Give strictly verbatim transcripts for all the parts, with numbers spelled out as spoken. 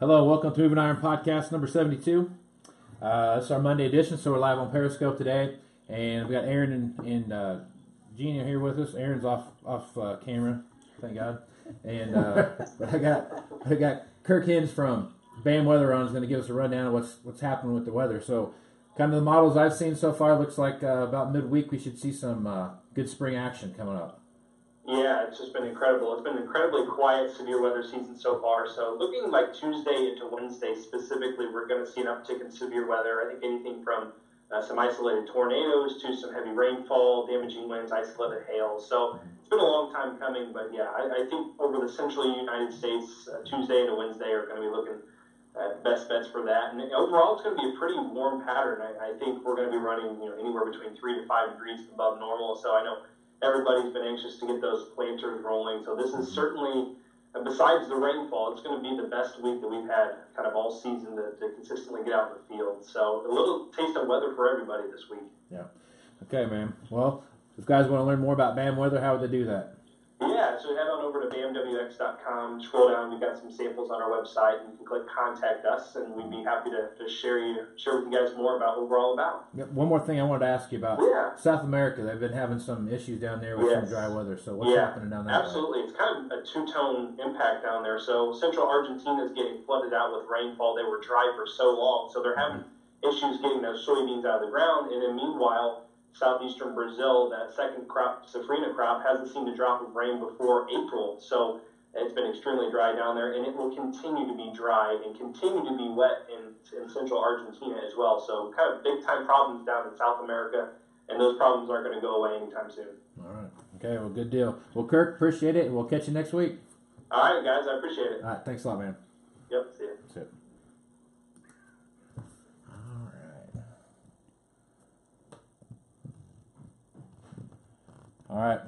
Hello, welcome to Moving Iron Podcast number seventy-two. Uh, this is our Monday edition, so we're live on Periscope today. And we got Aaron and, and uh, Gina here with us. Aaron's off off uh, camera, thank God. And uh, but I got I got Kirk Hinz from BAM Weather on. He's going to give us a rundown of what's what's happening with the weather. So, kind of the models I've seen so far, looks like uh, about midweek we should see some uh, good spring action coming up. Yeah, it's just been incredible. It's been an incredibly quiet severe weather season so far. So looking like Tuesday into Wednesday specifically, we're going to see an uptick in severe weather. I think anything from uh, some isolated tornadoes to some heavy rainfall, damaging winds, isolated hail. So it's been a long time coming, but yeah, I, I think over the central United States, uh, Tuesday into Wednesday are going to be looking at best bets for that. And overall, it's going to be a pretty warm pattern. I, I think we're going to be running you know anywhere between three to five degrees above normal. So I know everybody's been anxious to get those planters rolling. So this is certainly, besides the rainfall, it's going to be the best week that we've had kind of all season to, to consistently get out in the field. So a little taste of weather for everybody this week. Yeah. Okay, man. Well, if guys want to learn more about BAM Weather, how would they do that? Yeah, so head on over to bam w x dot com, scroll down, we've got some samples on our website, and you can click Contact Us, and we'd be happy to, to share you, share with you guys more about what we're all about. Yep. One more thing I wanted to ask you about. Yeah. South America, they've been having some issues down there with yes. some dry weather, so what's yeah. happening down there? Absolutely. It's kind of a two-tone impact down there. So central Argentina is getting flooded out with rainfall. They were dry for so long, so they're having mm-hmm. issues getting those soybeans out of the ground, and then meanwhile, southeastern Brazil, that second crop, safrinha crop, hasn't seen a drop of rain before April, so it's been extremely dry down there, and it will continue to be dry and continue to be wet in, in central Argentina as well. So kind of big-time problems down in South America, and those problems aren't going to go away anytime soon. All right. Okay, well, good deal. Well, Kirk, appreciate it, and we'll catch you next week. All right, guys, I appreciate it. All right, thanks a lot, man. Yep, see you. See you. All right,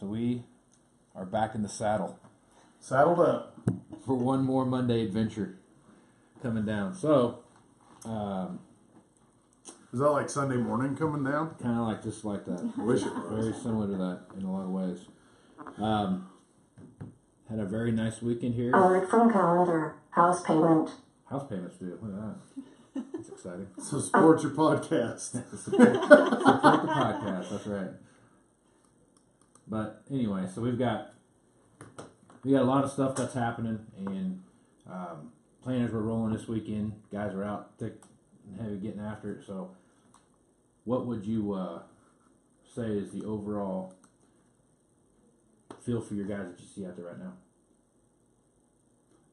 so we are back in the saddle. Saddled up. For one more Monday adventure coming down. So, um... is that like Sunday morning coming down? Kind of like just like that. I wish it was. Very similar to that in a lot of ways. Um, had a very nice weekend here. Alert from calendar. House payment. House payments, dude. Look at that. It's exciting. So support your podcast. support, support the podcast. That's right. But anyway, so we've got we got a lot of stuff that's happening, and um, planners were rolling this weekend. Guys are out thick and heavy getting after it. So, what would you uh, say is the overall feel for your guys that you see out there right now?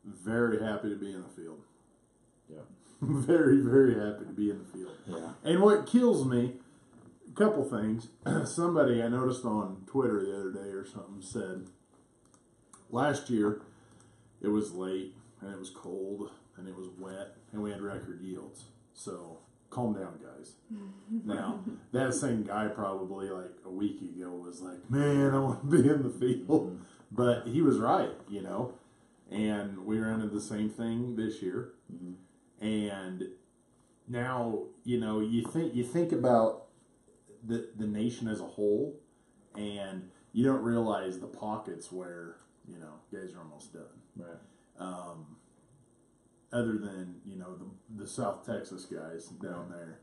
Very happy to be in the field. Yeah. Very, very happy to be in the field. Yeah. And what kills me, a couple things. Somebody I noticed on Twitter the other day or something said, last year it was late and it was cold and it was wet and we had record yields. So calm down, guys. Now, that same guy probably like a week ago was like, man, I want to be in the field. Mm-hmm. But he was right, you know. And we ran into the same thing this year. Mm-hmm. And now, you know, you think you think about the the nation as a whole, and you don't realize the pockets where, you know, guys are almost done. Right. Um, other than, you know, the, the South Texas guys down there.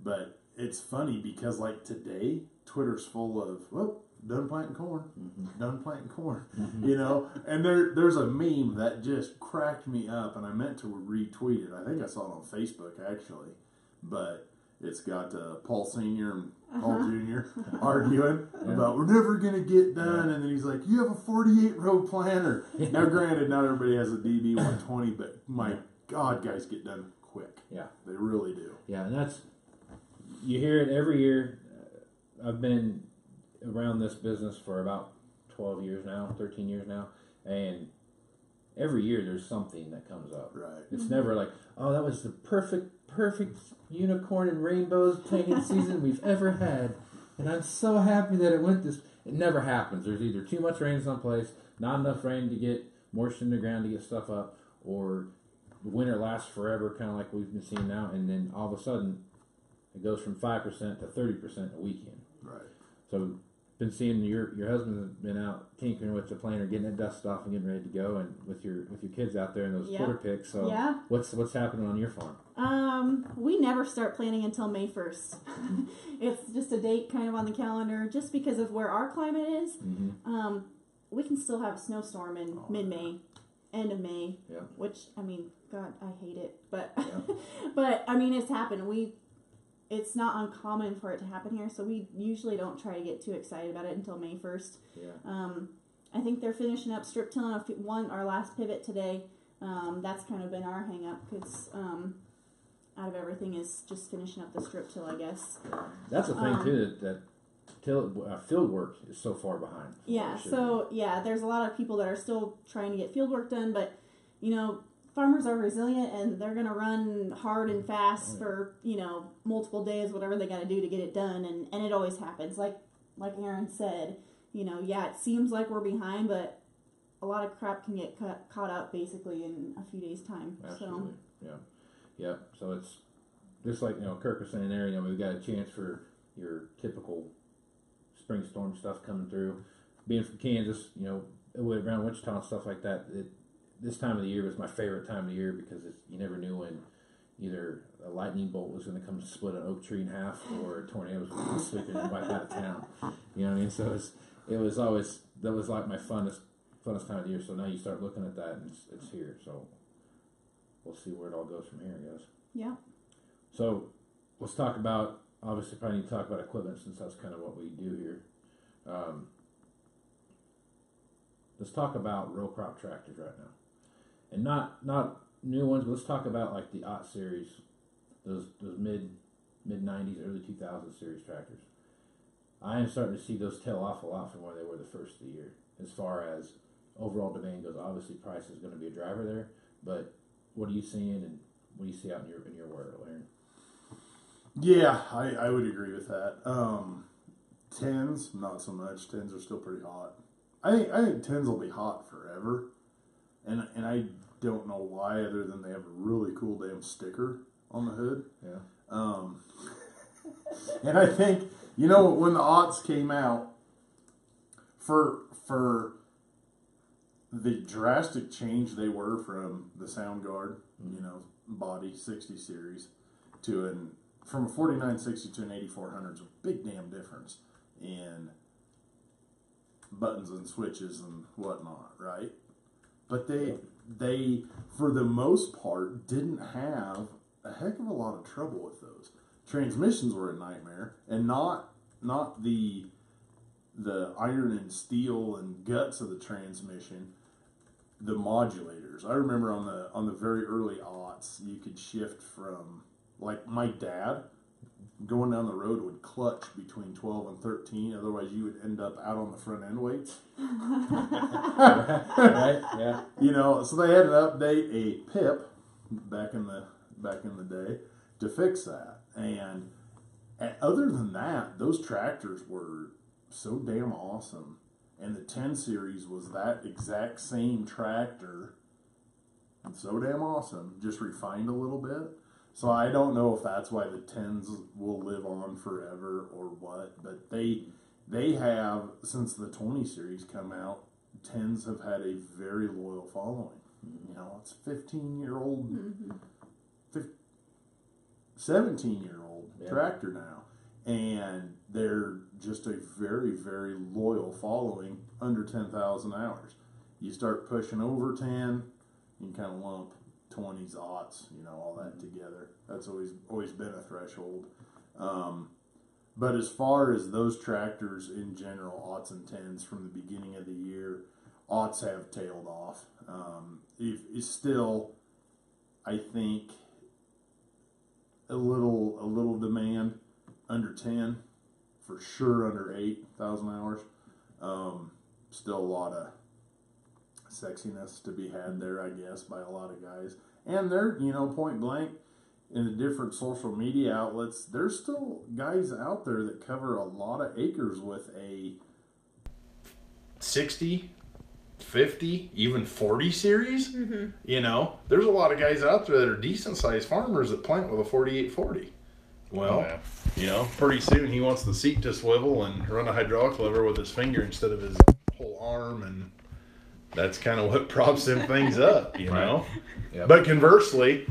But it's funny because, like, today, Twitter's full of, well, done planting corn, mm-hmm. done planting corn, mm-hmm. you know. And there, there's a meme that just cracked me up, and I meant to retweet it. I think I saw it on Facebook, actually. But it's got uh, Paul Senior and uh-huh. Paul Junior arguing yeah. about, we're never going to get done. Yeah. And then he's like, you have a forty-eight row planter. Yeah. Now, granted, not everybody has a D B one twenty, but my yeah. God, guys get done quick. Yeah. They really do. Yeah, and that's, you hear it every year. I've been around this business for about twelve years now, thirteen years now, and every year there's something that comes up. Right. It's mm-hmm. never like, oh, that was the perfect, perfect unicorn and rainbows planting season we've ever had, and I'm so happy that it went this. It never happens. There's either too much rain someplace, not enough rain to get moisture in the ground to get stuff up, or winter lasts forever, kind of like we've been seeing now, and then all of a sudden it goes from five percent to thirty percent a weekend. Right. So been seeing your your husband's been out tinkering with the planer, getting it dusted off and getting ready to go, and with your with your kids out there and those yep. Twitter pics. So yeah. what's what's happening on your farm? Um, we never start planning until May first. It's just a date kind of on the calendar, just because of where our climate is. Mm-hmm. Um, we can still have a snowstorm in oh, mid-May, end of May, yeah. which, I mean, God, I hate it, but yeah. but I mean, it's happened. We It's not uncommon for it to happen here, so we usually don't try to get too excited about it until May first. Yeah. Um, I think they're finishing up strip tilling a few, one our last pivot today. Um, that's kind of been our hang up, because um, out of everything is just finishing up the strip till, I guess. That's a thing um, too that, that till, uh, field work is so far behind. Yeah. So be. yeah, there's a lot of people that are still trying to get field work done, but you know. Farmers are resilient, and they're going to run hard and fast oh, yeah. for, you know, multiple days, whatever they got to do to get it done, and, and it always happens. Like like Aaron said, you know, yeah, it seems like we're behind, but a lot of crap can get cut, caught up, basically, in a few days' time. Absolutely, so. yeah. Yeah, so it's just like, you know, Kirk was saying there, you know, we've got a chance for your typical spring storm stuff coming through. Being from Kansas, you know, around Wichita and stuff like that, it this time of the year was my favorite time of the year, because it's, you never knew when either a lightning bolt was going to come split an oak tree in half, or a tornado was going to sweep it and wipe out of town. You know what I mean? So it's, it was always, that was like my funnest, funnest time of the year. So now you start looking at that, and it's, it's here. So we'll see where it all goes from here, I guess. Yeah. So let's talk about, obviously probably need to talk about equipment, since that's kind of what we do here. Um, let's talk about row crop tractors right now. And not not new ones, but let's talk about like the Ott series, those those mid mid nineties, early two thousand series tractors. I am starting to see those tail off a lot from where they were the first of the year, as far as overall demand goes. Obviously, price is going to be a driver there, but what are you seeing, and what do you see out in your in your world, Aaron? Yeah, I, I would agree with that. Um, tens, not so much. Tens are still pretty hot. I think I think tens will be hot forever. And and I don't know why, other than they have a really cool damn sticker on the hood. Yeah. Um, and I think, you know, when the aughts came out, for for the drastic change they were from the Soundguard, you know, body sixty series to an from a forty-nine sixty to an eighty-four hundred is a big damn difference in buttons and switches and whatnot, right? But they, they for the most part, didn't have a heck of a lot of trouble with those. Transmissions were a nightmare, and not not the the iron and steel and guts of the transmission, the modulators. I remember on the on the very early aughts, you could shift from, like my dad, going down the road would clutch between twelve and thirteen. Otherwise, you would end up out on the front end weights. Right? Yeah. You know, so they had to update a pip back in the back in the day to fix that. And other than that, those tractors were so damn awesome. And the ten series was that exact same tractor. So damn awesome, just refined a little bit. So I don't know if that's why the tens will live on forever or what, but they they have, since the twenty series come out, tens have had a very loyal following. You know, it's fifteen-year-old, mm-hmm. seventeen-year-old yeah. tractor now, and they're just a very, very loyal following under ten thousand hours. You start pushing over ten, you kind of lump twenties, aughts, you know, all that together. That's always always been a threshold. Um, but as far as those tractors in general, aughts and tens from the beginning of the year, aughts have tailed off. Um, if, it's still, I think, a little a little demand under ten, for sure under eight thousand hours. Um, still a lot of sexiness to be had there, I guess, by a lot of guys. And they're, you know, point blank in the different social media outlets, there's still guys out there that cover a lot of acres with a sixty, fifty, even forty series. Mm-hmm. You know, there's a lot of guys out there that are decent sized farmers that plant with a forty-eight forty. Well, yeah. you know, pretty soon he wants the seat to swivel and run a hydraulic lever with his finger instead of his whole arm, and that's kind of what props them things up, you right. know. Yep. But conversely,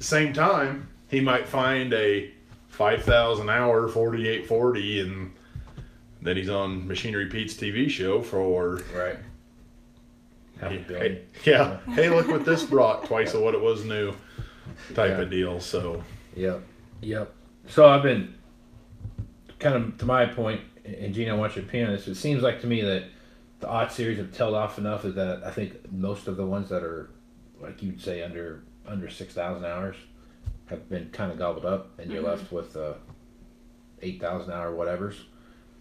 same time, he might find a five thousand hour forty-eight forty, and then he's on Machinery Pete's T V show for right. Hey, hey, yeah. hey, look what this brought, twice of what it was new, type yeah. of deal. So. Yep. Yep. So I've been kind of to my point, and Gina, I want your opinion on this. It seems like to me that the odd series have tailed off enough is that I think most of the ones that are, like you'd say, under under six thousand hours, have been kind of gobbled up, and you're mm-hmm. left with uh, eight thousand hour whatevers.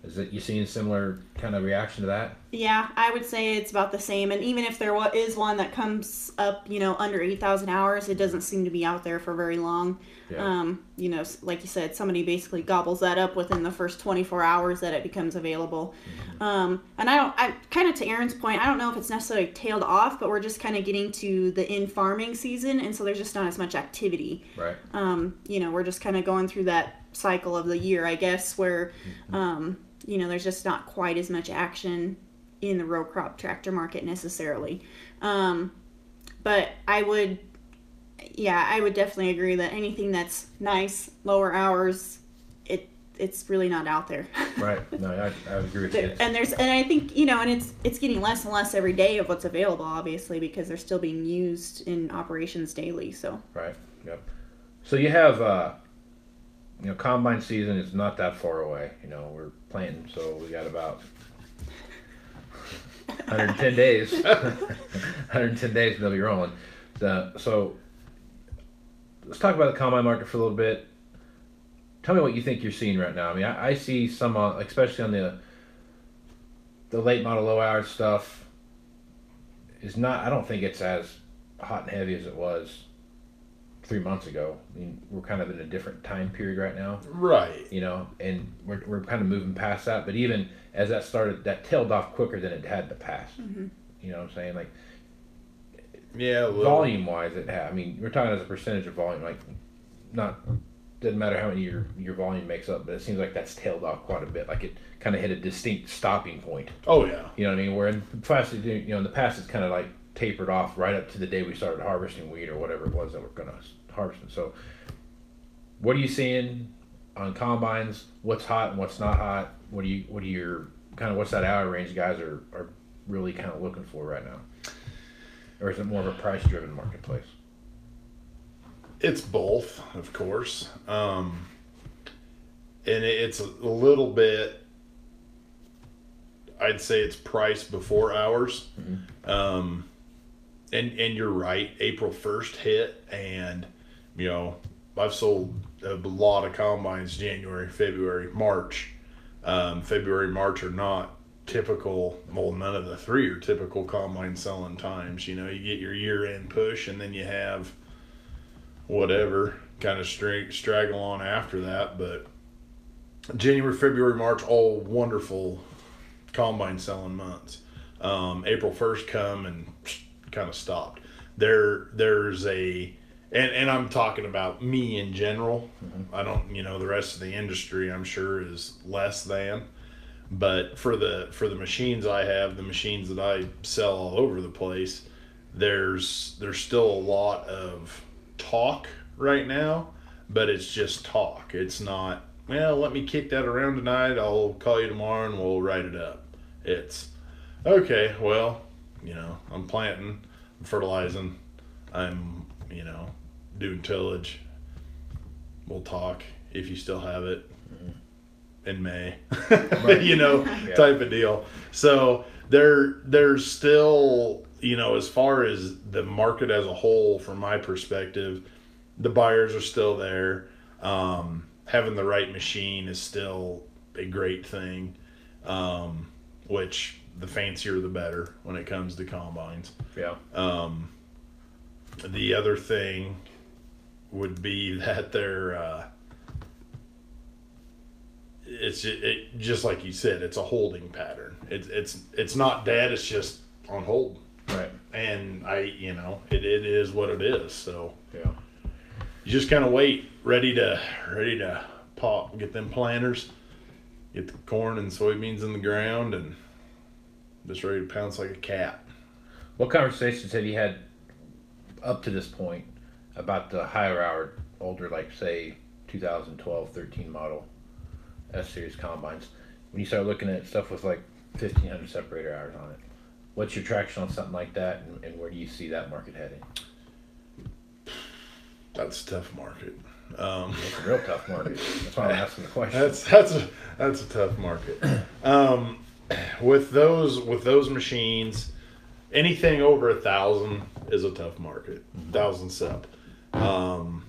Is it you seeing similar kind of reaction to that? Yeah, I would say it's about the same. And even if there is one that comes up, you know, under eight thousand hours, it doesn't seem to be out there for very long. Yeah. Um, you know, like you said, somebody basically gobbles that up within the first twenty-four hours that it becomes available. Mm-hmm. Um, and I don't, I kind of to Aaron's point, I don't know if it's necessarily tailed off, but we're just kind of getting to the in farming season, and so there's just not as much activity. Right. Um, you know, we're just kind of going through that cycle of the year, I guess, where. Mm-hmm. Um, You know, there's just not quite as much action in the row crop tractor market necessarily. Um, but I would, yeah, I would definitely agree that anything that's nice, lower hours, it it's really not out there. Right. No, I, I agree with there, you. And there's, and I think, you know, and it's it's getting less and less every day of what's available, obviously, because they're still being used in operations daily. So. Right. Yep. So you have. Uh... You know, combine season is not that far away. You know, we're planting, so we got about one hundred ten days. one hundred ten days, and they'll be rolling. The, so let's talk about the combine market for a little bit. Tell me what you think you're seeing right now. I mean, I, I see some, uh, especially on the the late model, low hour stuff. Is not. I don't think it's as hot and heavy as it was three months ago. I mean, we're kind of in a different time period right now. Right. You know, and we're we're kind of moving past that. But even as that started, that tailed off quicker than it had in the past. Mm-hmm. You know what I'm saying? Like, yeah, well, volume-wise, it had. I mean, we're talking as a percentage of volume. Like, not doesn't matter how many your your volume makes up, but it seems like that's tailed off quite a bit. Like it kind of hit a distinct stopping point. Oh yeah. You know what I mean? Where in the past, you know, in the past, it's kind of like tapered off right up to the day we started harvesting wheat or whatever it was that we're going to harvest. So what are you seeing on combines? What's hot and what's not hot? What do you, what are your kind of, what's that hour range guys are, are really kind of looking for right now? Or is it more of a price driven marketplace? It's both, of course. Um, and it's a little bit, I'd say it's priced before hours. Mm-hmm. Um, and, and you're right. April first hit, and, you know, I've sold a lot of combines January, February, March. Um, February, March are not typical. Well, none of the three are typical combine selling times. You know, you get your year-end push, and then you have whatever kind of stra- straggle on after that. But January, February, March, all wonderful combine selling months. um April first come and kind of stopped. There there's a and and I'm talking about me in general. Mm-hmm. I don't, you know, the rest of the industry I'm sure is less than, but for the for the machines I have, the machines that I sell all over the place, there's there's still a lot of talk right now, but it's just talk. It's not, well, let me kick that around tonight. I'll call you tomorrow and we'll write it up. It's, okay, well, you know, I'm planting, I'm fertilizing, I'm, you know, doing tillage. We'll talk if you still have it in May, you know, yeah. type of deal. So there, there's still, you know, as far as the market as a whole, from my perspective, the buyers are still there. Um, Having the right machine is still a great thing, um, which the fancier the better when it comes to combines. Yeah. Um, the other thing would be that they're, uh, it's it, it, just like you said, it's a holding pattern. It's it's it's not dead. It's just on hold. Right. And I, you know, it, it is what it is. So. Yeah. you just kind of wait, ready to ready to pop, get them planters, get the corn and soybeans in the ground, and just ready to pounce like a cat. What conversations have you had up to this point about the higher hour, older, like say two thousand twelve, thirteen model S-Series combines? When you start looking at stuff with like fifteen hundred separator hours on it, what's your traction on something like that, and, and where do you see that market heading? That's a tough market. Um, it's a real tough market. That's why I'm asking the question. That's that's a, that's a tough market. Um, with those with those machines, anything over a thousand is a tough market. Mm-hmm. Thousand sub. Um,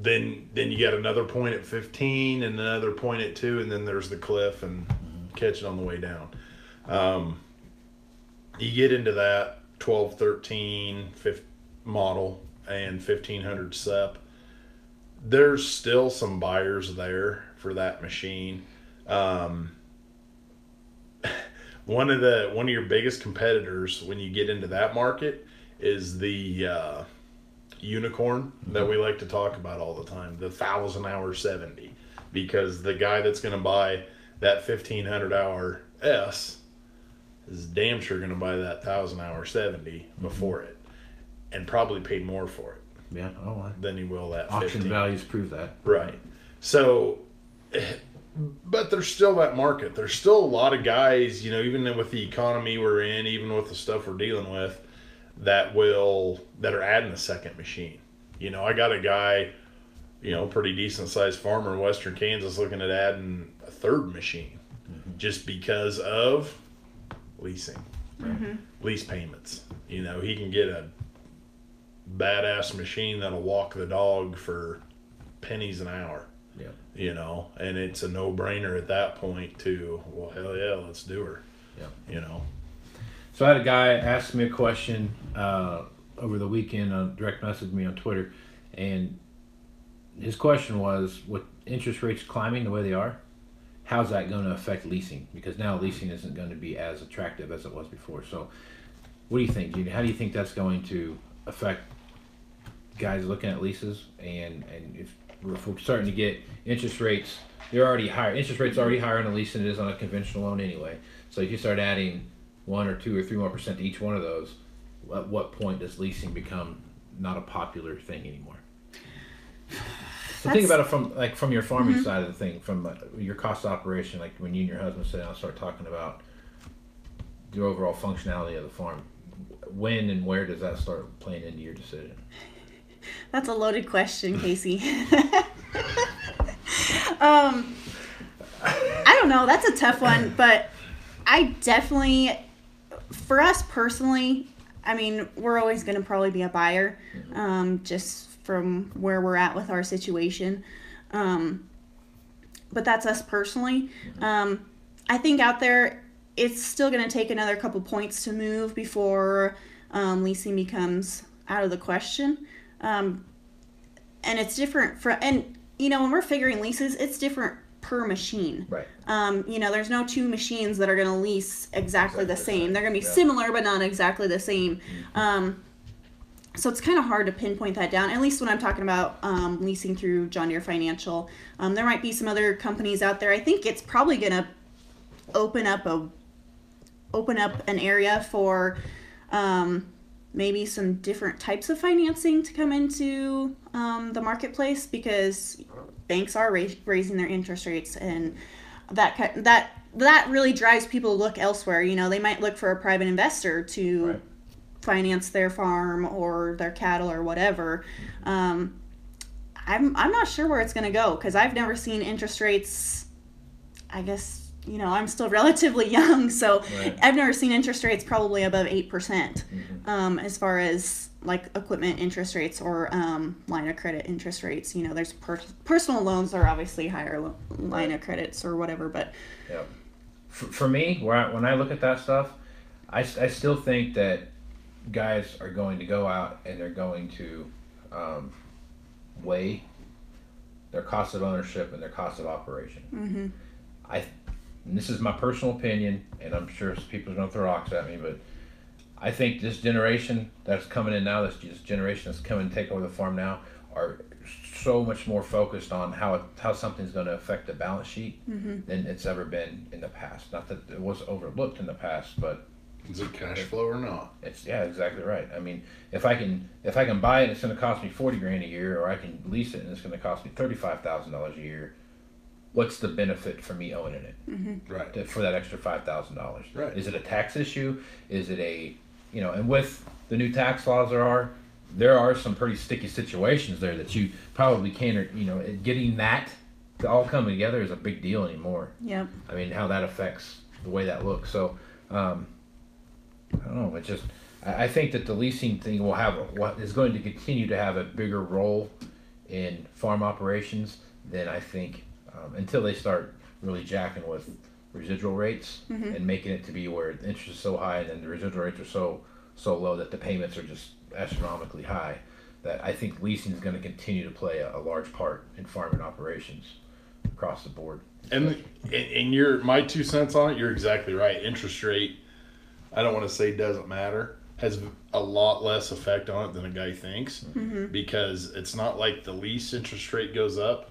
then then you got another point at fifteen and another point at two, and then there's the cliff and mm-hmm. catch it on the way down. Um, you get into that twelve, thirteen, fifteen model and fifteen hundred S E P. There's still some buyers there for that machine. Um, one of the one of your biggest competitors when you get into that market is the uh, unicorn that we like to talk about all the time, the thousand hour seventy, because the guy that's going to buy that fifteen hundred hour S is damn sure going to buy that thousand hour seventy before it, and probably paid more for it. Yeah, oh, I, than you will that auction fifteen values prove that. Right. So, but there's still that market. There's still a lot of guys, you know, even with the economy we're in, even with the stuff we're dealing with, that will that are adding a second machine. You know, I got a guy, you know, pretty decent sized farmer in western Kansas looking at adding a third machine, mm-hmm. just because of leasing, mm-hmm. lease payments. You know, he can get a badass machine that'll walk the dog for pennies an hour. Yeah. You know, and it's a no-brainer at that point to, well, hell yeah, let's do her. Yeah. You know. So I had a guy ask me a question uh, over the weekend, uh, direct messaged me on Twitter, and his question was, with interest rates climbing the way they are, how's that going to affect leasing? Because now leasing isn't going to be as attractive as it was before. So what do you think, Junior? How do you think that's going to affect guys looking at leases? And and if we're, if we're starting to get interest rates, they're already higher. Interest rates are already higher on a lease than it is on a conventional loan anyway. So if you start adding one or two or three more percent to each one of those, at what point does leasing become not a popular thing anymore? So That's, think about it from like from your farming mm-hmm. side of the thing, from uh, your cost of operation. Like when you and your husband sit down and start talking about the overall functionality of the farm, when and where does that start playing into your decision? That's a loaded question, Casey. um, I don't know. That's a tough one, but I definitely, for us personally, I mean, we're always going to probably be a buyer, um, just from where we're at with our situation. Um, but that's us personally. Um, I think out there, it's still going to take another couple points to move before um, leasing becomes out of the question. Um, and it's different for, and you know, when we're figuring leases, it's different per machine. Right. Um, you know, there's no two machines that are going to lease exactly, exactly the same. Right. They're going to be yeah. similar, but not exactly the same. Mm-hmm. Um, so it's kind of hard to pinpoint that down, at least when I'm talking about um, leasing through John Deere Financial. Um, there might be some other companies out there. I think it's probably going to open up a open up an area for um, maybe some different types of financing to come into um, the marketplace, because banks are ra- raising their interest rates, and that that that really drives people to look elsewhere. You know, they might look for a private investor to right. finance their farm or their cattle or whatever. Um, I'm I'm not sure where it's going to go, because I've never seen interest rates, I guess. You know, I'm still relatively young, so right. I've never seen interest rates probably above eight percent mm-hmm. um, as far as like equipment interest rates or um, line of credit interest rates. You know, there's per- personal loans are obviously higher lo- line right. of credits or whatever, but. Yeah. For, for me, where I, when I look at that stuff, I, I still think that guys are going to go out and they're going to um, weigh their cost of ownership and their cost of operation. Mm-hmm. I And this is my personal opinion, and I'm sure people are going to throw rocks at me, but I think this generation that's coming in now, this, this generation that's coming to take over the farm now, are so much more focused on how it, how something's going to affect the balance sheet mm-hmm. than it's ever been in the past. Not that it was overlooked in the past, but is it cash flow or not? It's yeah, exactly right. I mean, if I can if I can buy it, it's going to cost me forty grand a year, or I can lease it and it's going to cost me thirty five thousand dollars a year. What's the benefit for me owning it? Mm-hmm. Right. To, for that extra five thousand dollars. Right. Is it a tax issue? Is it a you know? And with the new tax laws there are, there are some pretty sticky situations there that you probably can't. You know, getting that to all coming together is a big deal anymore. Yep. I mean, how that affects the way that looks. So. Um, I don't know. It just, I think that the leasing thing will have what is going to continue to have a bigger role in farm operations than I think um, until they start really jacking with residual rates mm-hmm. and making it to be where the interest is so high and then the residual rates are so so low that the payments are just astronomically high. That I think leasing is going to continue to play a, a large part in farming operations across the board. And and your my two cents on it, you're exactly right. Interest rate. I don't want to say doesn't matter, has a lot less effect on it than a guy thinks mm-hmm. because it's not like the lease interest rate goes up,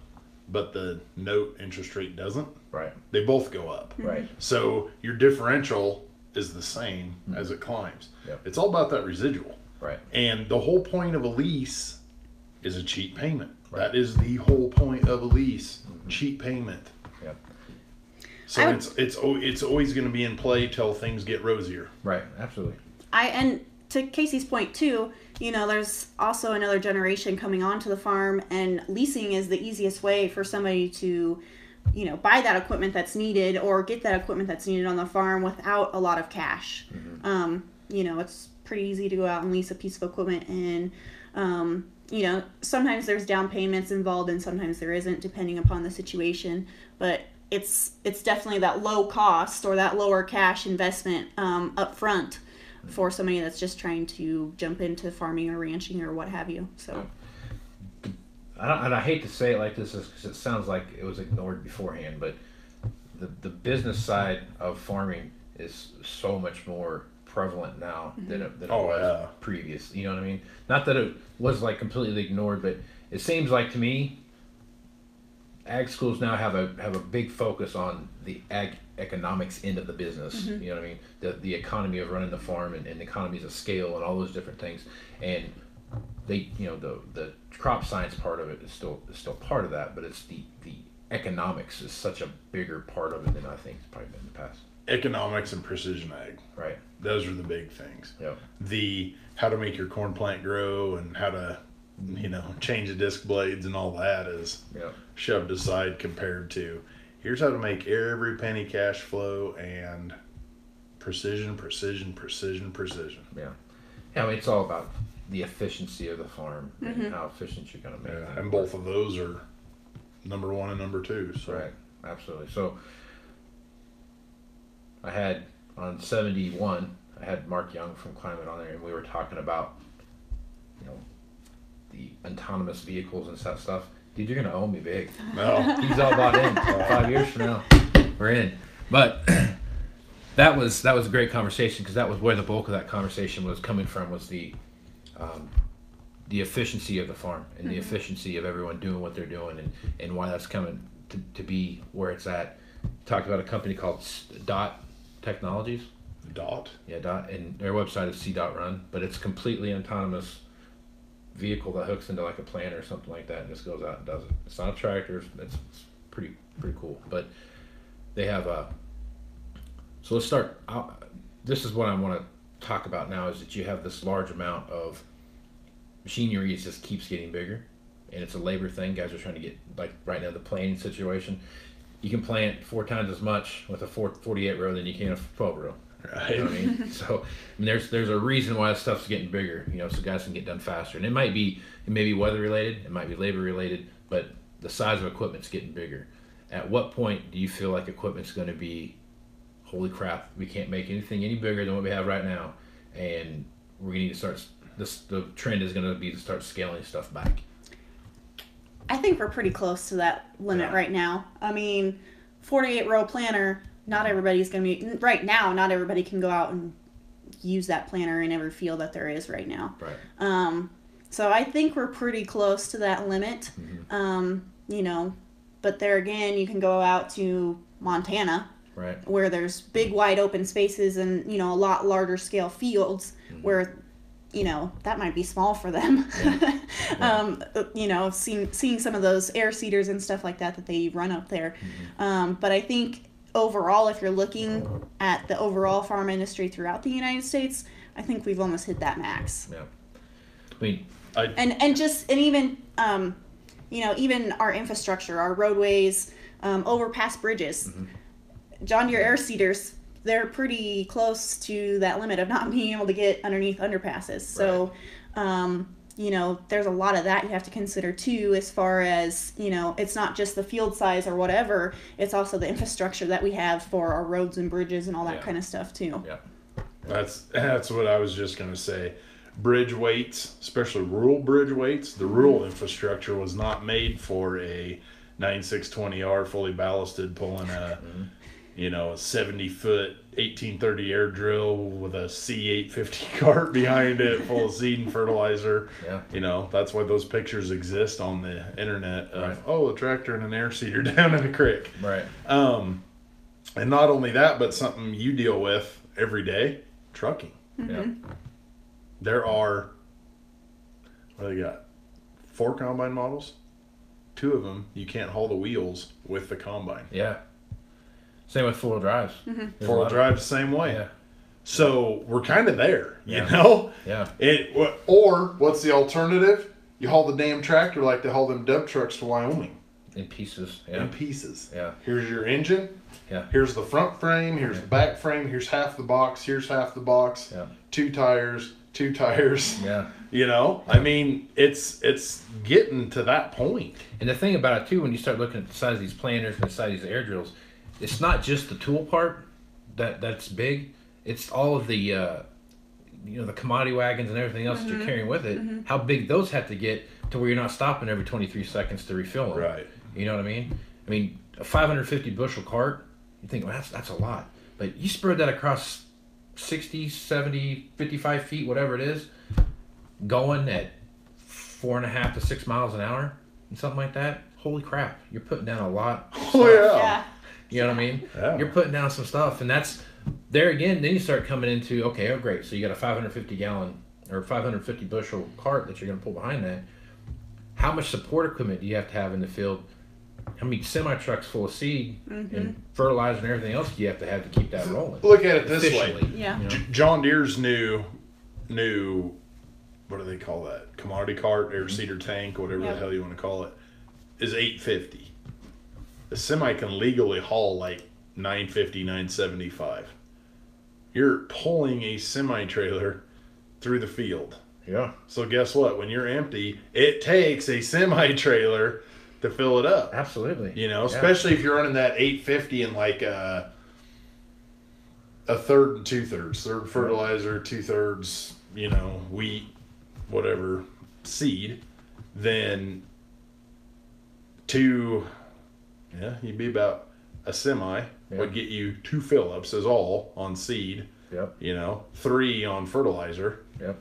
but the note interest rate doesn't. Right. They both go up. Right. So your differential is the same mm-hmm. as it climbs. Yep. It's all about that residual. Right. And the whole point of a lease is a cheap payment. Right. That is the whole point of a lease, mm-hmm. cheap payment. Yep. So I, it's it's it's always going to be in play till things get rosier. Right, absolutely. I and to Casey's point too, you know, there's also another generation coming onto the farm, and leasing is the easiest way for somebody to, you know, buy that equipment that's needed or get that equipment that's needed on the farm without a lot of cash. Mm-hmm. Um, you know, it's pretty easy to go out and lease a piece of equipment, and um, you know, sometimes there's down payments involved, and sometimes there isn't, depending upon the situation, but. It's it's definitely that low cost or that lower cash investment um, up front for somebody that's just trying to jump into farming or ranching or what have you. So, I don't, and I hate to say it like this because it sounds like it was ignored beforehand, but the the business side of farming is so much more prevalent now mm-hmm. than it, than it oh, was yeah. previous. You know what I mean? Not that it was like completely ignored, but it seems like to me. Ag schools now have a have a big focus on the ag economics end of the business. Mm-hmm. You know what I mean? The the economy of running the farm and, and the economies of scale and all those different things. And they, you know, the the crop science part of it is still is still part of that, but it's the the economics is such a bigger part of it than I think it's probably been in the past. Economics and precision ag, right? Those are the big things. Yep. The how to make your corn plant grow and how to. You know, change the disc blades and all that is yep. shoved aside compared to here's how to make every penny cash flow and precision, precision, precision, precision. Yeah. Yeah, I mean, it's all about the efficiency of the farm mm-hmm. and how efficient you're going to make it. Yeah, and both of those are number one and number two. So. Right. Absolutely. So I had on seventy-one, I had Mark Young from Climate on there, and we were talking about, you know, the autonomous vehicles and stuff stuff. Dude, you're gonna owe me big. No. He's all bought in. Five years from now, we're in. But that was that was a great conversation because that was where the bulk of that conversation was coming from was the um, the efficiency of the farm and mm-hmm. the efficiency of everyone doing what they're doing and, and why that's coming to, to be where it's at. Talked about a company called Dot Technologies. Dot. Yeah, Dot, and their website is c dot run, but it's completely autonomous. Vehicle that hooks into like a planter or something like that and just goes out and does it. It's not a tractor. It's, it's pretty pretty cool. But they have a. So let's start. I'll, this is what I want to talk about now is that you have this large amount of machinery. It just keeps getting bigger, and it's a labor thing. Guys are trying to get like right now the planting situation. You can plant four times as much with a forty-eight row than you can a twelve row. Right. You know what I mean? So I mean, there's there's a reason why stuff's getting bigger, you know, so guys can get done faster. And it might be it may be weather related, it might be labor related, but the size of equipment's getting bigger. At what point do you feel like equipment's going to be, holy crap, we can't make anything any bigger than what we have right now, and we're going to start this. The trend is going to be to start scaling stuff back. I think we're pretty close to that limit yeah. right now. I mean, forty-eight row planter. Not everybody's going to be, right now, not everybody can go out and use that planter in every field that there is right now. Right. Um, So I think we're pretty close to that limit, mm-hmm. um, you know, but there again, you can go out to Montana, right, where there's big wide open spaces and, you know, a lot larger scale fields, mm-hmm. where, you know, that might be small for them. Yeah. Yeah. um, you know, seeing, seeing some of those air seeders and stuff like that that they run up there. Mm-hmm. Um, but I think overall, if you're looking at the overall farm industry throughout the United States, I think we've almost hit that max. Yeah. I mean, I... And, and just, and even, um, you know, even our infrastructure, our roadways, um, overpass bridges, mm-hmm. John Deere air seeders, they're pretty close to that limit of not being able to get underneath underpasses. So, right. um, you know, there's a lot of that you have to consider too, as far as, you know, it's not just the field size or whatever, it's also the infrastructure that we have for our roads and bridges and all that yeah. kind of stuff too. Yeah. That's, that's what I was just going to say. Bridge weights, especially rural bridge weights, the rural infrastructure was not made for a nine six twenty R fully ballasted pulling a, mm-hmm. you know, a seventy foot eighteen thirty air drill with a C eight fifty cart behind it full of seed and fertilizer. Yeah. You know, that's why those pictures exist on the internet of, right. oh, a tractor and an air seeder down in a creek. Right. Um, and not only that, but something you deal with every day, trucking. Mm-hmm. Yeah. There are, what do they got? Four combine models. Two of them, you can't haul the wheels with the combine. Yeah. Same with four-wheel drives. Mm-hmm. Four-wheel drive the same way. Yeah. So we're kind of there, you yeah. know? Yeah. It Or what's the alternative? You haul the damn tractor like they haul them dump trucks to Wyoming. In pieces. Yeah. In pieces. Yeah. Here's your engine. Yeah. Here's the front frame. Here's yeah. the back frame. Here's half the box. Here's half the box. Yeah. Two tires. Two tires. Yeah. You know, yeah. I mean, it's it's getting to that point. And the thing about it, too, when you start looking at the size of these planters and the size of these air drills, it's not just the tool part that that's big. It's all of the, uh, you know, the commodity wagons and everything else mm-hmm. that you're carrying with it. Mm-hmm. How big those have to get to where you're not stopping every twenty-three seconds to refill them. Right. You know what I mean? I mean, a five hundred fifty bushel cart, you think, well, that's, that's a lot. But you spread that across sixty, seventy, fifty-five feet, whatever it is, going at four and a half to six miles an hour and something like that. Holy crap, you're putting down a lot. Oh, yeah. yeah. You know what I mean? Yeah. You're putting down some stuff, and that's, there again, then you start coming into, okay, oh, great, so you got a five hundred fifty gallon or five hundred fifty bushel cart that you're going to pull behind that. How much support equipment do you have to have in the field? I mean, semi-trucks full of seed mm-hmm. and fertilizer and everything else you have to have to keep that rolling. Look at it this way. Yeah. You know? John Deere's new, new, what do they call that? Commodity cart, air seeder tank, whatever yep. the hell you want to call it, is eight fifty. The semi can legally haul like nine fifty, nine seventy-five. You're pulling a semi-trailer through the field. Yeah. So guess what? When you're empty, it takes a semi-trailer to fill it up. Absolutely. You know, especially yeah. if you're running that eight fifty and like a, a third and two-thirds, third fertilizer, two-thirds, you know, wheat, whatever, seed, then two, yeah, you'd be about a semi yeah. would get you two fill-ups is all on seed, yep. you know, three on fertilizer. Yep.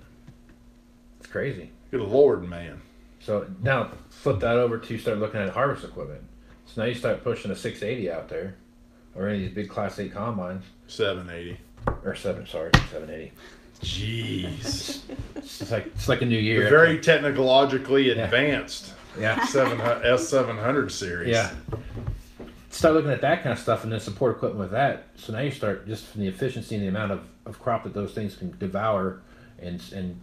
It's crazy. Good Lord, man. So now flip that over to start looking at harvest equipment. So now you start pushing a six eighty out there, or any of these big Class eight combines. seven eighty. Or seven, sorry, seven eighty. Jeez. It's like it's like a new year. They're very technologically advanced. Yeah. yeah. S seven hundred series. Yeah. Start looking at that kind of stuff and then support equipment with that. So now you start just from the efficiency and the amount of, of crop that those things can devour and and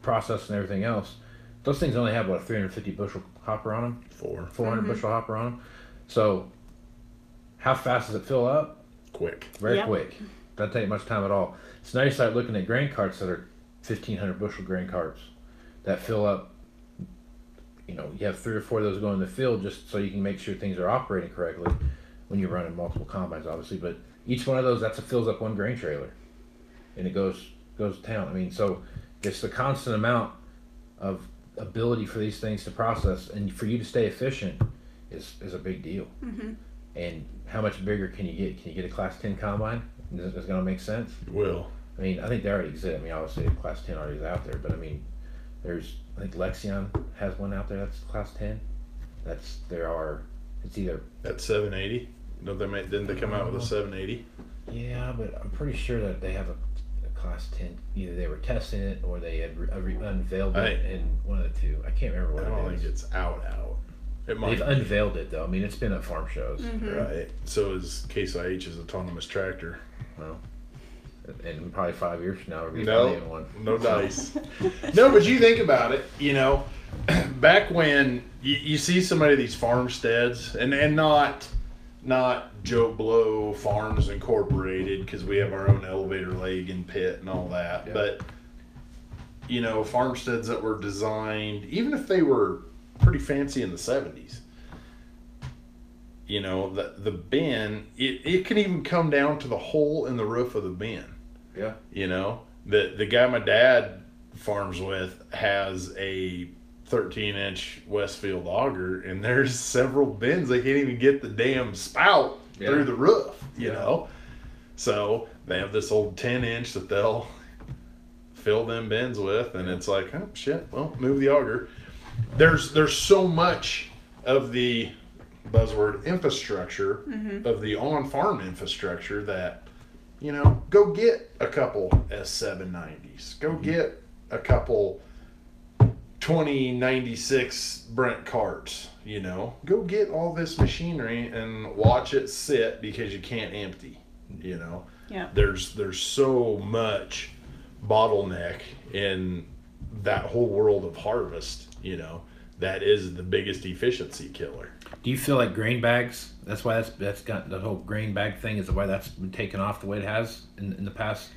process and everything else. Those things only have, what, a three hundred fifty bushel hopper on them? Four. four hundred mm-hmm. bushel hopper on them. So how fast does it fill up? Quick. Very yep. quick. Doesn't take much time at all. So now you start looking at grain carts that are fifteen hundred bushel grain carts that fill up. You know, you have three or four of those going in the field just so you can make sure things are operating correctly when you're running multiple combines, obviously. But each one of those, that's a fills up one grain trailer, and it goes, goes to town. I mean, so it's the constant amount of ability for these things to process and for you to stay efficient is is a big deal. Mm-hmm. And how much bigger can you get? Can you get a Class ten combine? Is it going to make sense? It will. I mean, I think they already exist. I mean, obviously, Class ten already is out there, but I mean, There's, I think Lexion has one out there that's class ten. That's, there are, it's either... At seven eighty? No, they made, didn't they come out with a seven eighty? Yeah, but I'm pretty sure that they have a, a class ten. Either they were testing it or they had re- re- unveiled it in one of the two. I can't remember what it is. I don't think it's out, out. It might They've be. unveiled it, though. I mean, it's been at farm shows. Mm-hmm. Right. So is Casey Seymour's autonomous tractor. Well, and probably five years from now, we're going to be playing one. No dice. No, but you think about it, you know, back when you, you see so many of these farmsteads, and, and not not Joe Blow Farms Incorporated, because we have our own elevator leg and pit and all that, yeah. But, you know, farmsteads that were designed, even if they were pretty fancy in the seventies, you know, the the bin, it, it can even come down to the hole in the roof of the bin. Yeah. You know, the the guy my dad farms with has a thirteen inch Westfield auger, and there's several bins they can't even get the damn spout yeah. through the roof, you yeah. know. So they have this old ten inch that they'll fill them bins with, and yeah. it's like, oh shit, well, move the auger. There's there's so much of the buzzword infrastructure, mm-hmm. of the on-farm infrastructure that, you know, go get a couple S seven nineties. Go mm-hmm. get a couple twenty ninety-six Brent carts, you know. Go get all this machinery and watch it sit because you can't empty, you know. Yeah. There's, there's so much bottleneck in that whole world of harvest, you know. That is the biggest efficiency killer. Do you feel like grain bags? That's why that's that's got the whole grain bag thing. Is why that's been taken off the way it has in in the past.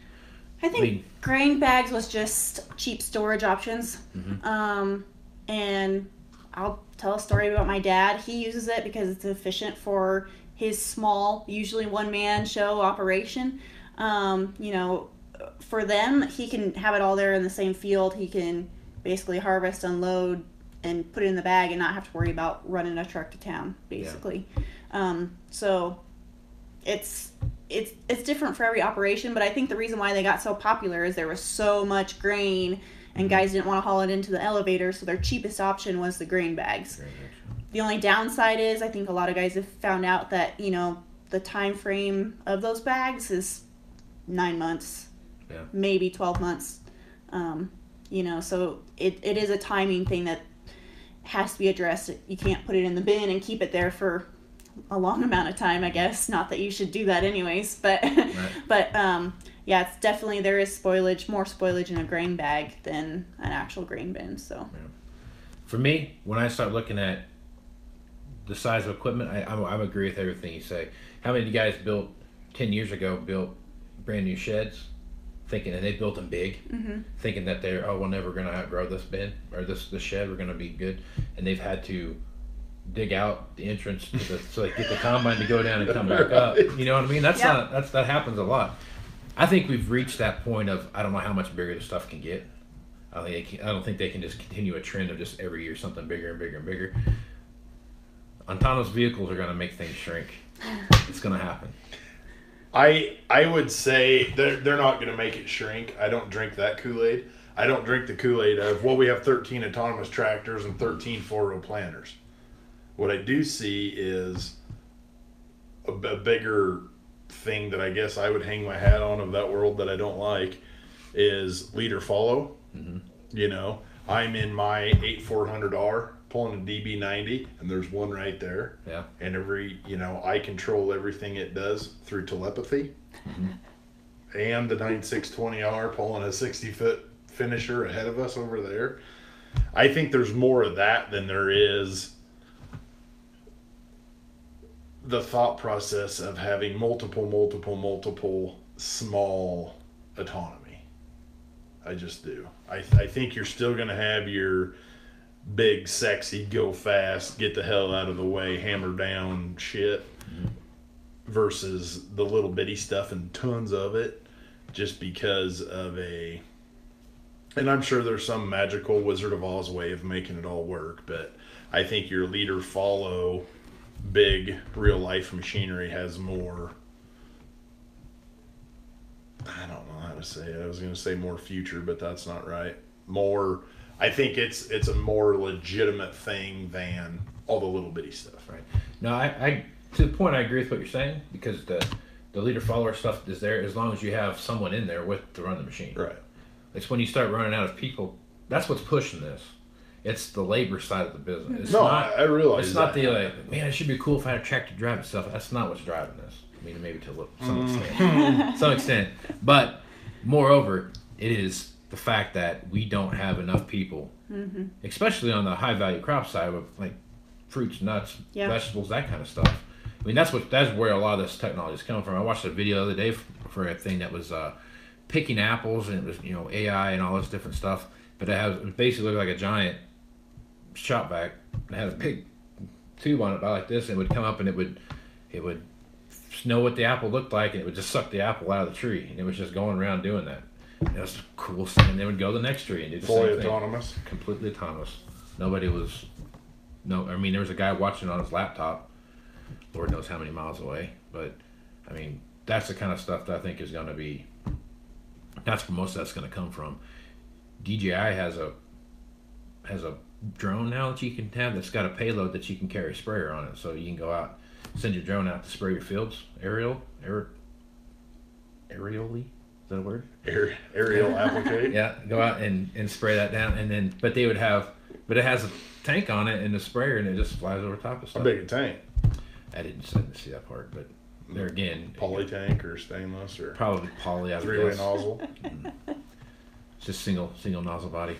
I think I mean, grain bags was just cheap storage options. Mm-hmm. Um, and I'll tell a story about my dad. He uses it because it's efficient for his small, usually one-man show operation. Um, you know, for them, he can have it all there in the same field. He can basically harvest, unload, and put it in the bag and not have to worry about running a truck to town, basically. Yeah. Um, so it's it's it's different for every operation, but I think the reason why they got so popular is there was so much grain and guys didn't want to haul it into the elevator, so their cheapest option was the grain bags. Grain bags. The only downside is I think a lot of guys have found out that, you know, the time frame of those bags is nine months, yeah. maybe twelve months. Um, you know, so it, it is a timing thing that has to be addressed. You can't put it in the bin and keep it there for a long amount of time, I guess. Not that you should do that anyways, but right. but um yeah, it's definitely, there is spoilage, more spoilage in a grain bag than an actual grain bin. So yeah. For me, when I start looking at the size of equipment, I I'm, I'm agree with everything you say. How many of you guys built ten years ago built brand new sheds thinking, and they built them big, mm-hmm. thinking that they're, oh, we're never going to outgrow this bin or this the shed, we're going to be good, and they've had to dig out the entrance to the, so they get the combine to go down and come back up. You know what I mean? That's yeah. not that's that happens a lot. I think we've reached that point of I don't know how much bigger the stuff can get. I think they can, I don't think they can just continue a trend of just every year something bigger and bigger and bigger. Autonomous vehicles are going to make things shrink. It's going to happen. I I would say they're, they're not going to make it shrink. I don't drink that Kool-Aid. I don't drink the Kool-Aid of, well, we have thirteen autonomous tractors and thirteen four-row planters. What I do see is a, a bigger thing that I guess I would hang my hat on of that world that I don't like is leader follow. Mm-hmm. You know, I'm in my eighty-four hundred R pulling a D B ninety, and there's one right there. Yeah. And every, you know, I control everything it does through telepathy. Mm-hmm. And the ninety-six twenty R pulling a sixty foot finisher ahead of us over there. I think there's more of that than there is the thought process of having multiple, multiple, multiple small autonomy. I just do. I, I think you're still going to have your big, sexy, go fast, get the hell out of the way, hammer down shit, mm-hmm. versus the little bitty stuff and tons of it, just because of a, and I'm sure there's some magical Wizard of Oz way of making it all work, but I think your leader follow big real life machinery has more, I don't know how to say it. I was going to say more future, but that's not right. More I think it's it's a more legitimate thing than all the little bitty stuff. Right. No, I, I to the point I agree with what you're saying, because the the leader follower stuff is there as long as you have someone in there with to run the machine. Right. It's when you start running out of people. That's what's pushing this. It's the labor side of the business. It's no, not, I realize it's not that. The like, man, it should be cool if I had a tractor driving stuff. That's not what's driving this. I mean, maybe to some extent, some extent. But moreover, it is the fact that we don't have enough people, mm-hmm. especially on the high value crop side with like fruits, nuts, yeah. vegetables, that kind of stuff. I mean, that's what that's where a lot of this technology is coming from. I watched a video the other day for a thing that was uh, picking apples, and it was, you know, A I and all this different stuff. But it has it basically looked like a giant shop vac. It had a big tube on it about like this, and it would come up and it would it would know what the apple looked like, and it would just suck the apple out of the tree, and it was just going around doing that. And it was the coolest thing. And they would go to the next tree and do the fully same thing. Autonomous, completely autonomous. Nobody was no. I mean, there was a guy watching on his laptop. Lord knows how many miles away, but I mean, that's the kind of stuff that I think is going to be, that's where most of that's going to come from. D J I has a has a drone now that you can have that's got a payload that you can carry a sprayer on it, so you can go out, send your drone out to spray your fields aerial aer, aerially, is that a word? Air, aerial applicator. Yeah, go out and, and spray that down, and then but they would have but it has a tank on it and a sprayer, and it just flies over top of stuff. How big a tank? I didn't see that part, but there again, poly tank or stainless or probably poly. Three-way nozzle. It's just single single nozzle body,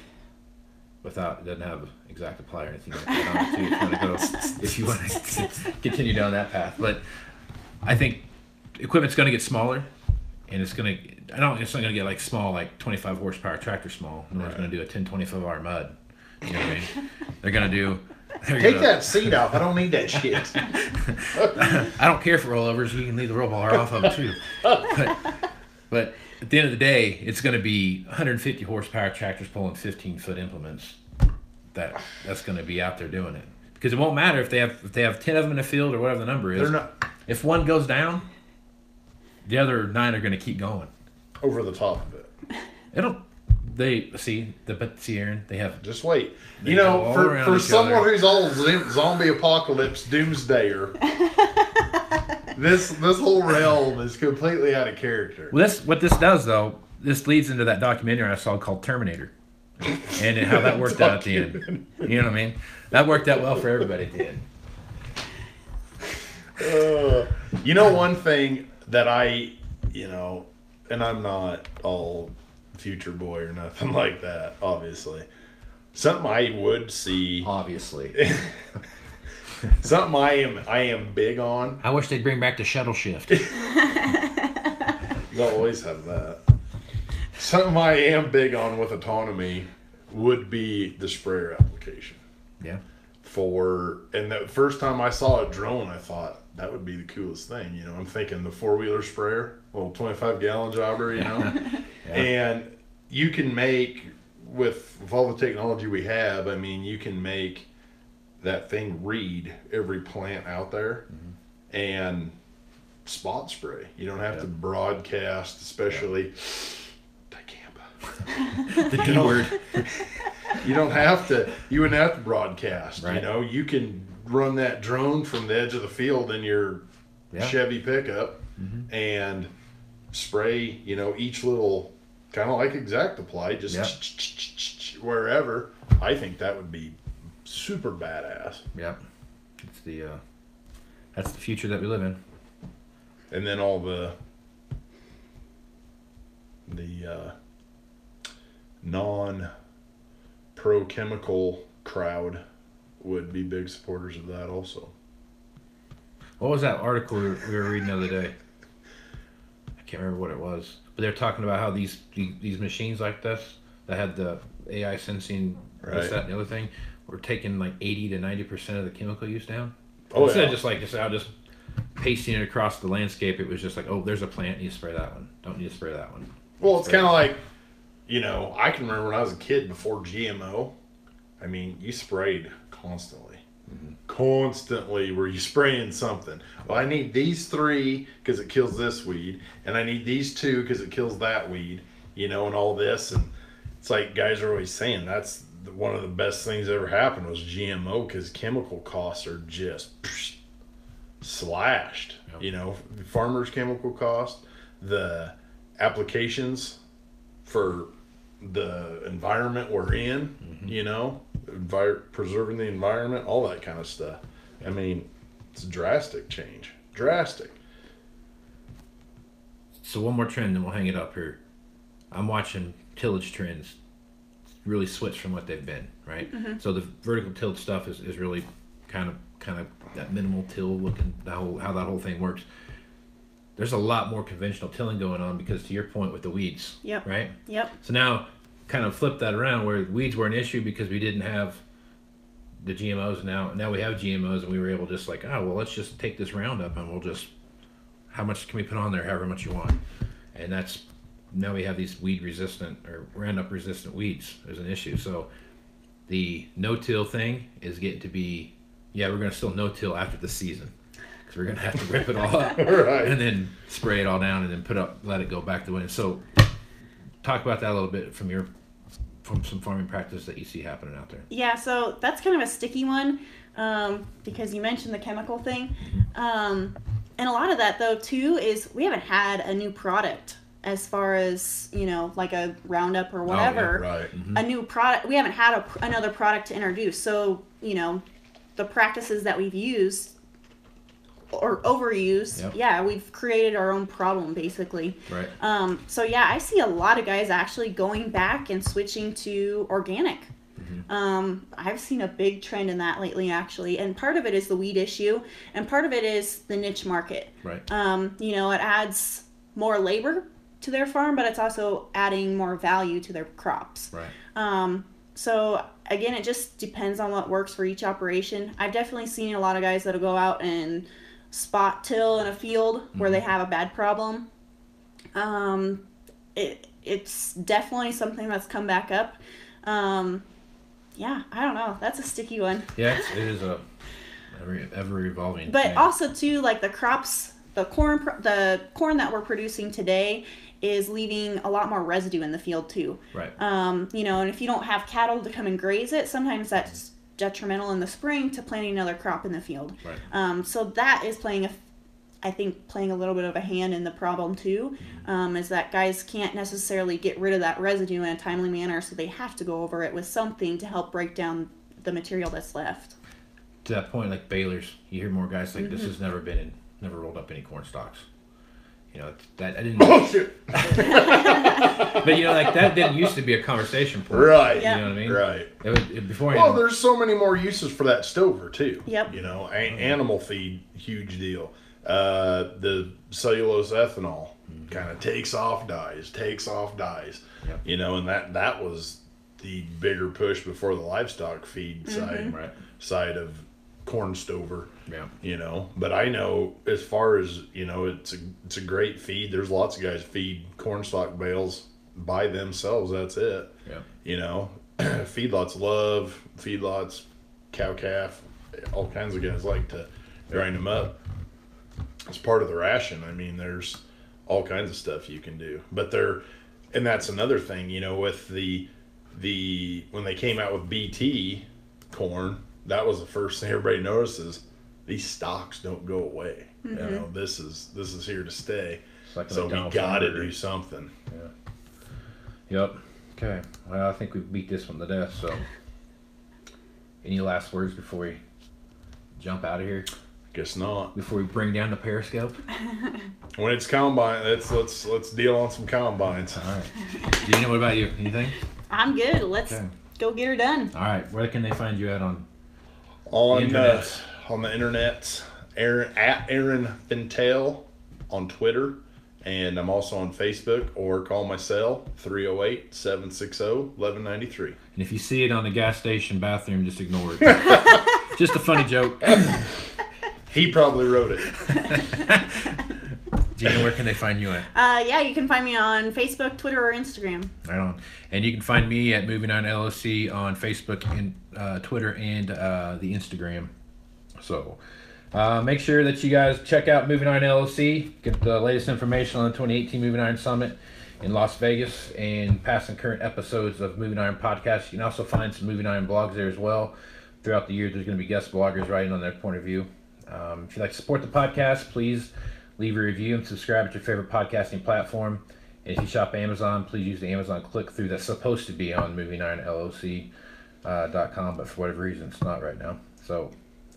without it doesn't have exact apply or anything like that. On it too, if, go, if you want to continue down that path, but I think equipment's going to get smaller, and it's going to I don't it's not going to get like small like twenty-five horsepower tractor small. No one's right. going to do a ten twenty-five R mud. You know what I mean? They're going to do. Take go. That seat off. I don't need that shit. I don't care for rollovers. You can leave the roll bar off of it too. But, but at the end of the day, it's going to be one hundred fifty horsepower tractors pulling fifteen foot implements. That that's going to be out there doing it, because it won't matter if they have if they have ten of them in a field or whatever the number is. They're not. If one goes down, the other nine are going to keep going over the top of it. It'll. They see the but see Aaron. They have just wait. You know, for, for someone other. who's all zombie apocalypse doomsdayer, this this whole realm is completely out of character. Well, this what this does though. This leads into that documentary I saw called Terminator, and how that worked out at the end. You know what I mean? That worked out well for everybody at the end. Uh, you know, one thing that I, you know, and I'm not all. Future boy or nothing like that, obviously. Something I would see obviously. Something I am I am big on. I wish they'd bring back the shuttle shift. They'll always have that. Something I am big on with autonomy would be the sprayer application. Yeah. For and the first time I saw a drone, I thought that would be the coolest thing. You know, I'm thinking the four-wheeler sprayer, little twenty-five gallon jobber, you know. Yeah. And you can make, with, with all the technology we have, I mean, you can make that thing read every plant out there mm-hmm. and spot spray. You don't have yeah. to broadcast, especially dicamba. The D word. You don't have to, you wouldn't have to broadcast, right. You know. You can run that drone from the edge of the field in your yeah. Chevy pickup mm-hmm. and... spray, you know, each little kind of like exact apply, just yep. ch- ch- ch- ch- ch- wherever. I think that would be super badass. Yeah, it's the uh, that's the future that we live in. And then all the the uh, non pro chemical crowd would be big supporters of that also. What was that article we were, we were reading the other day? Can't remember what it was, but they're talking about how these these machines like this that had the A I sensing, right. this, that, and the other thing, were taking like eighty to ninety percent of the chemical use down. Oh, instead yeah. of just like just out just pasting it across the landscape, it was just like, oh, there's a plant, you need to spray that one. Don't need to spray that one. Well, it's kind of like, you know, I can remember when I was a kid before G M O. I mean, you sprayed constantly. Constantly were you spraying something. Well, I need these three because it kills this weed, and I need these two because it kills that weed, you know, and all this. And it's like guys are always saying that's one of the best things that ever happened was G M O, because chemical costs are just psh, slashed. Yep. You know, farmers' chemical costs, the applications for the environment we're in, mm-hmm. you know, envir- preserving the environment, all that kind of stuff. Yep. I mean, it's a drastic change. Drastic. So one more trend, then we'll hang it up here. I'm watching tillage trends really switch from what they've been, right? Mm-hmm. So the vertical tilled stuff is, is really kind of kind of that minimal till looking, that whole, how that whole thing works. There's a lot more conventional tilling going on because, to your point, with the weeds, yep. right? Yep. So now kind of flip that around where weeds were an issue because we didn't have the G M Os. Now now we have G M Os, and we were able to just like, oh, well, let's just take this Roundup and we'll just, how much can we put on there, however much you want? And that's, now we have these weed resistant or Roundup resistant weeds as an issue. So the no-till thing is getting to be, yeah, we're going to still no-till after the season, because we're going to have to rip it all up right. and then spray it all down and then put up, let it go back the way. So talk about that a little bit from your, from some farming practice that you see happening out there. Yeah, so that's kind of a sticky one, um, because you mentioned the chemical thing. Um, and a lot of that, though, too, is we haven't had a new product as far as, you know, like a Roundup or whatever, oh, yeah, right. mm-hmm. a new product. We haven't had a, another product to introduce. So, you know, the practices that we've used or overused, yep. yeah, we've created our own problem, basically. Right. Um, so, yeah, I see a lot of guys actually going back and switching to organic. Mm-hmm. Um, I've seen a big trend in that lately, actually. And part of it is the weed issue, and part of it is the niche market. Right. Um, you know, it adds more labor to their farm, but it's also adding more value to their crops. Right. Um, so again, it just depends on what works for each operation. I've definitely seen a lot of guys that'll go out and spot till in a field where mm-hmm. they have a bad problem. Um, it it's definitely something that's come back up. Um, yeah, I don't know. That's a sticky one. Yeah, it is a ever evolving. But thing. Also too, like the crops, the corn, the corn that we're producing today is leaving a lot more residue in the field too. Right. Um, you know, and if you don't have cattle to come and graze it, sometimes that's detrimental in the spring to planting another crop in the field. Right. Um, so that is playing a, I think playing a little bit of a hand in the problem too, mm-hmm. um, is that guys can't necessarily get rid of that residue in a timely manner, so they have to go over it with something to help break down the material that's left. To that point, like balers, you hear more guys like, mm-hmm. this has never been in, never rolled up any corn stalks. You know, that I didn't. Bullshit. But you know, like that didn't used to be a conversation point. Right. Yep. You know what I mean? Right. It was, it, before. Well, there's so many more uses for that stover too. Yep. You know, a- animal feed, huge deal. Uh, the cellulose ethanol mm-hmm. kind of takes off, dies, takes off, dies. Yep. You know, and that that was the bigger push before the livestock feed mm-hmm. side right. side of corn stover. Yeah. You know, but I know as far as, you know, it's a, it's a great feed. There's lots of guys feed corn stalk bales by themselves. That's it. Yeah. You know, feedlots love, feedlots, cow calf, all kinds of guys like to grind them up. It's part of the ration. I mean, there's all kinds of stuff you can do, but they're, and that's another thing, you know, with the, the, when they came out with B T corn, that was the first thing everybody notices. These stocks don't go away. Mm-hmm. You know, this is this is here to stay. Like so we got to do something. Yeah. Yep. Okay. Well, I think we beat this one to death. So, any last words before we jump out of here? Guess not. Before we bring down the Periscope. When it's combine, let's let's let's deal on some combines. All right. Gina, what about you? Anything? I'm good. Let's okay. go get her done. All right. Where can they find you at on? On uh, on the internet, Aaron at Aaron Fintel on Twitter, and I'm also on Facebook, or call my cell three oh eight, seven six oh, eleven ninety-three. And if you see it on the gas station bathroom, just ignore it. Just a funny joke. He probably wrote it. Gina, where can they find you at? Uh, yeah, you can find me on Facebook, Twitter, or Instagram. Right on. And you can find me at Moving Iron L L C on Facebook and uh, Twitter and uh, the Instagram. So uh, make sure that you guys check out Moving Iron L L C. Get the latest information on the twenty eighteen Moving Iron Summit. in Las Vegas, and past and current episodes of Moving Iron Podcast. You can also find some Moving Iron blogs there as well. Throughout the year, there's going to be guest bloggers writing on their point of view. Um, if you'd like to support the podcast, please leave a review and subscribe at your favorite podcasting platform. And if you shop Amazon, please use the Amazon click-through that's supposed to be on moving iron L L C dot com, but for whatever reason, it's not right now. So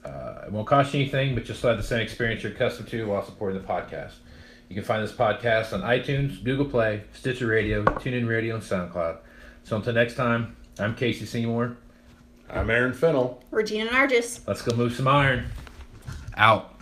uh, it won't cost you anything, but you'll still have the same experience you're accustomed to while supporting the podcast. You can find this podcast on iTunes, Google Play, Stitcher Radio, TuneIn Radio, and SoundCloud. So until next time, I'm Casey Seymour. I'm Aaron Fintel. Regina Narjes. Let's go move some iron. Out.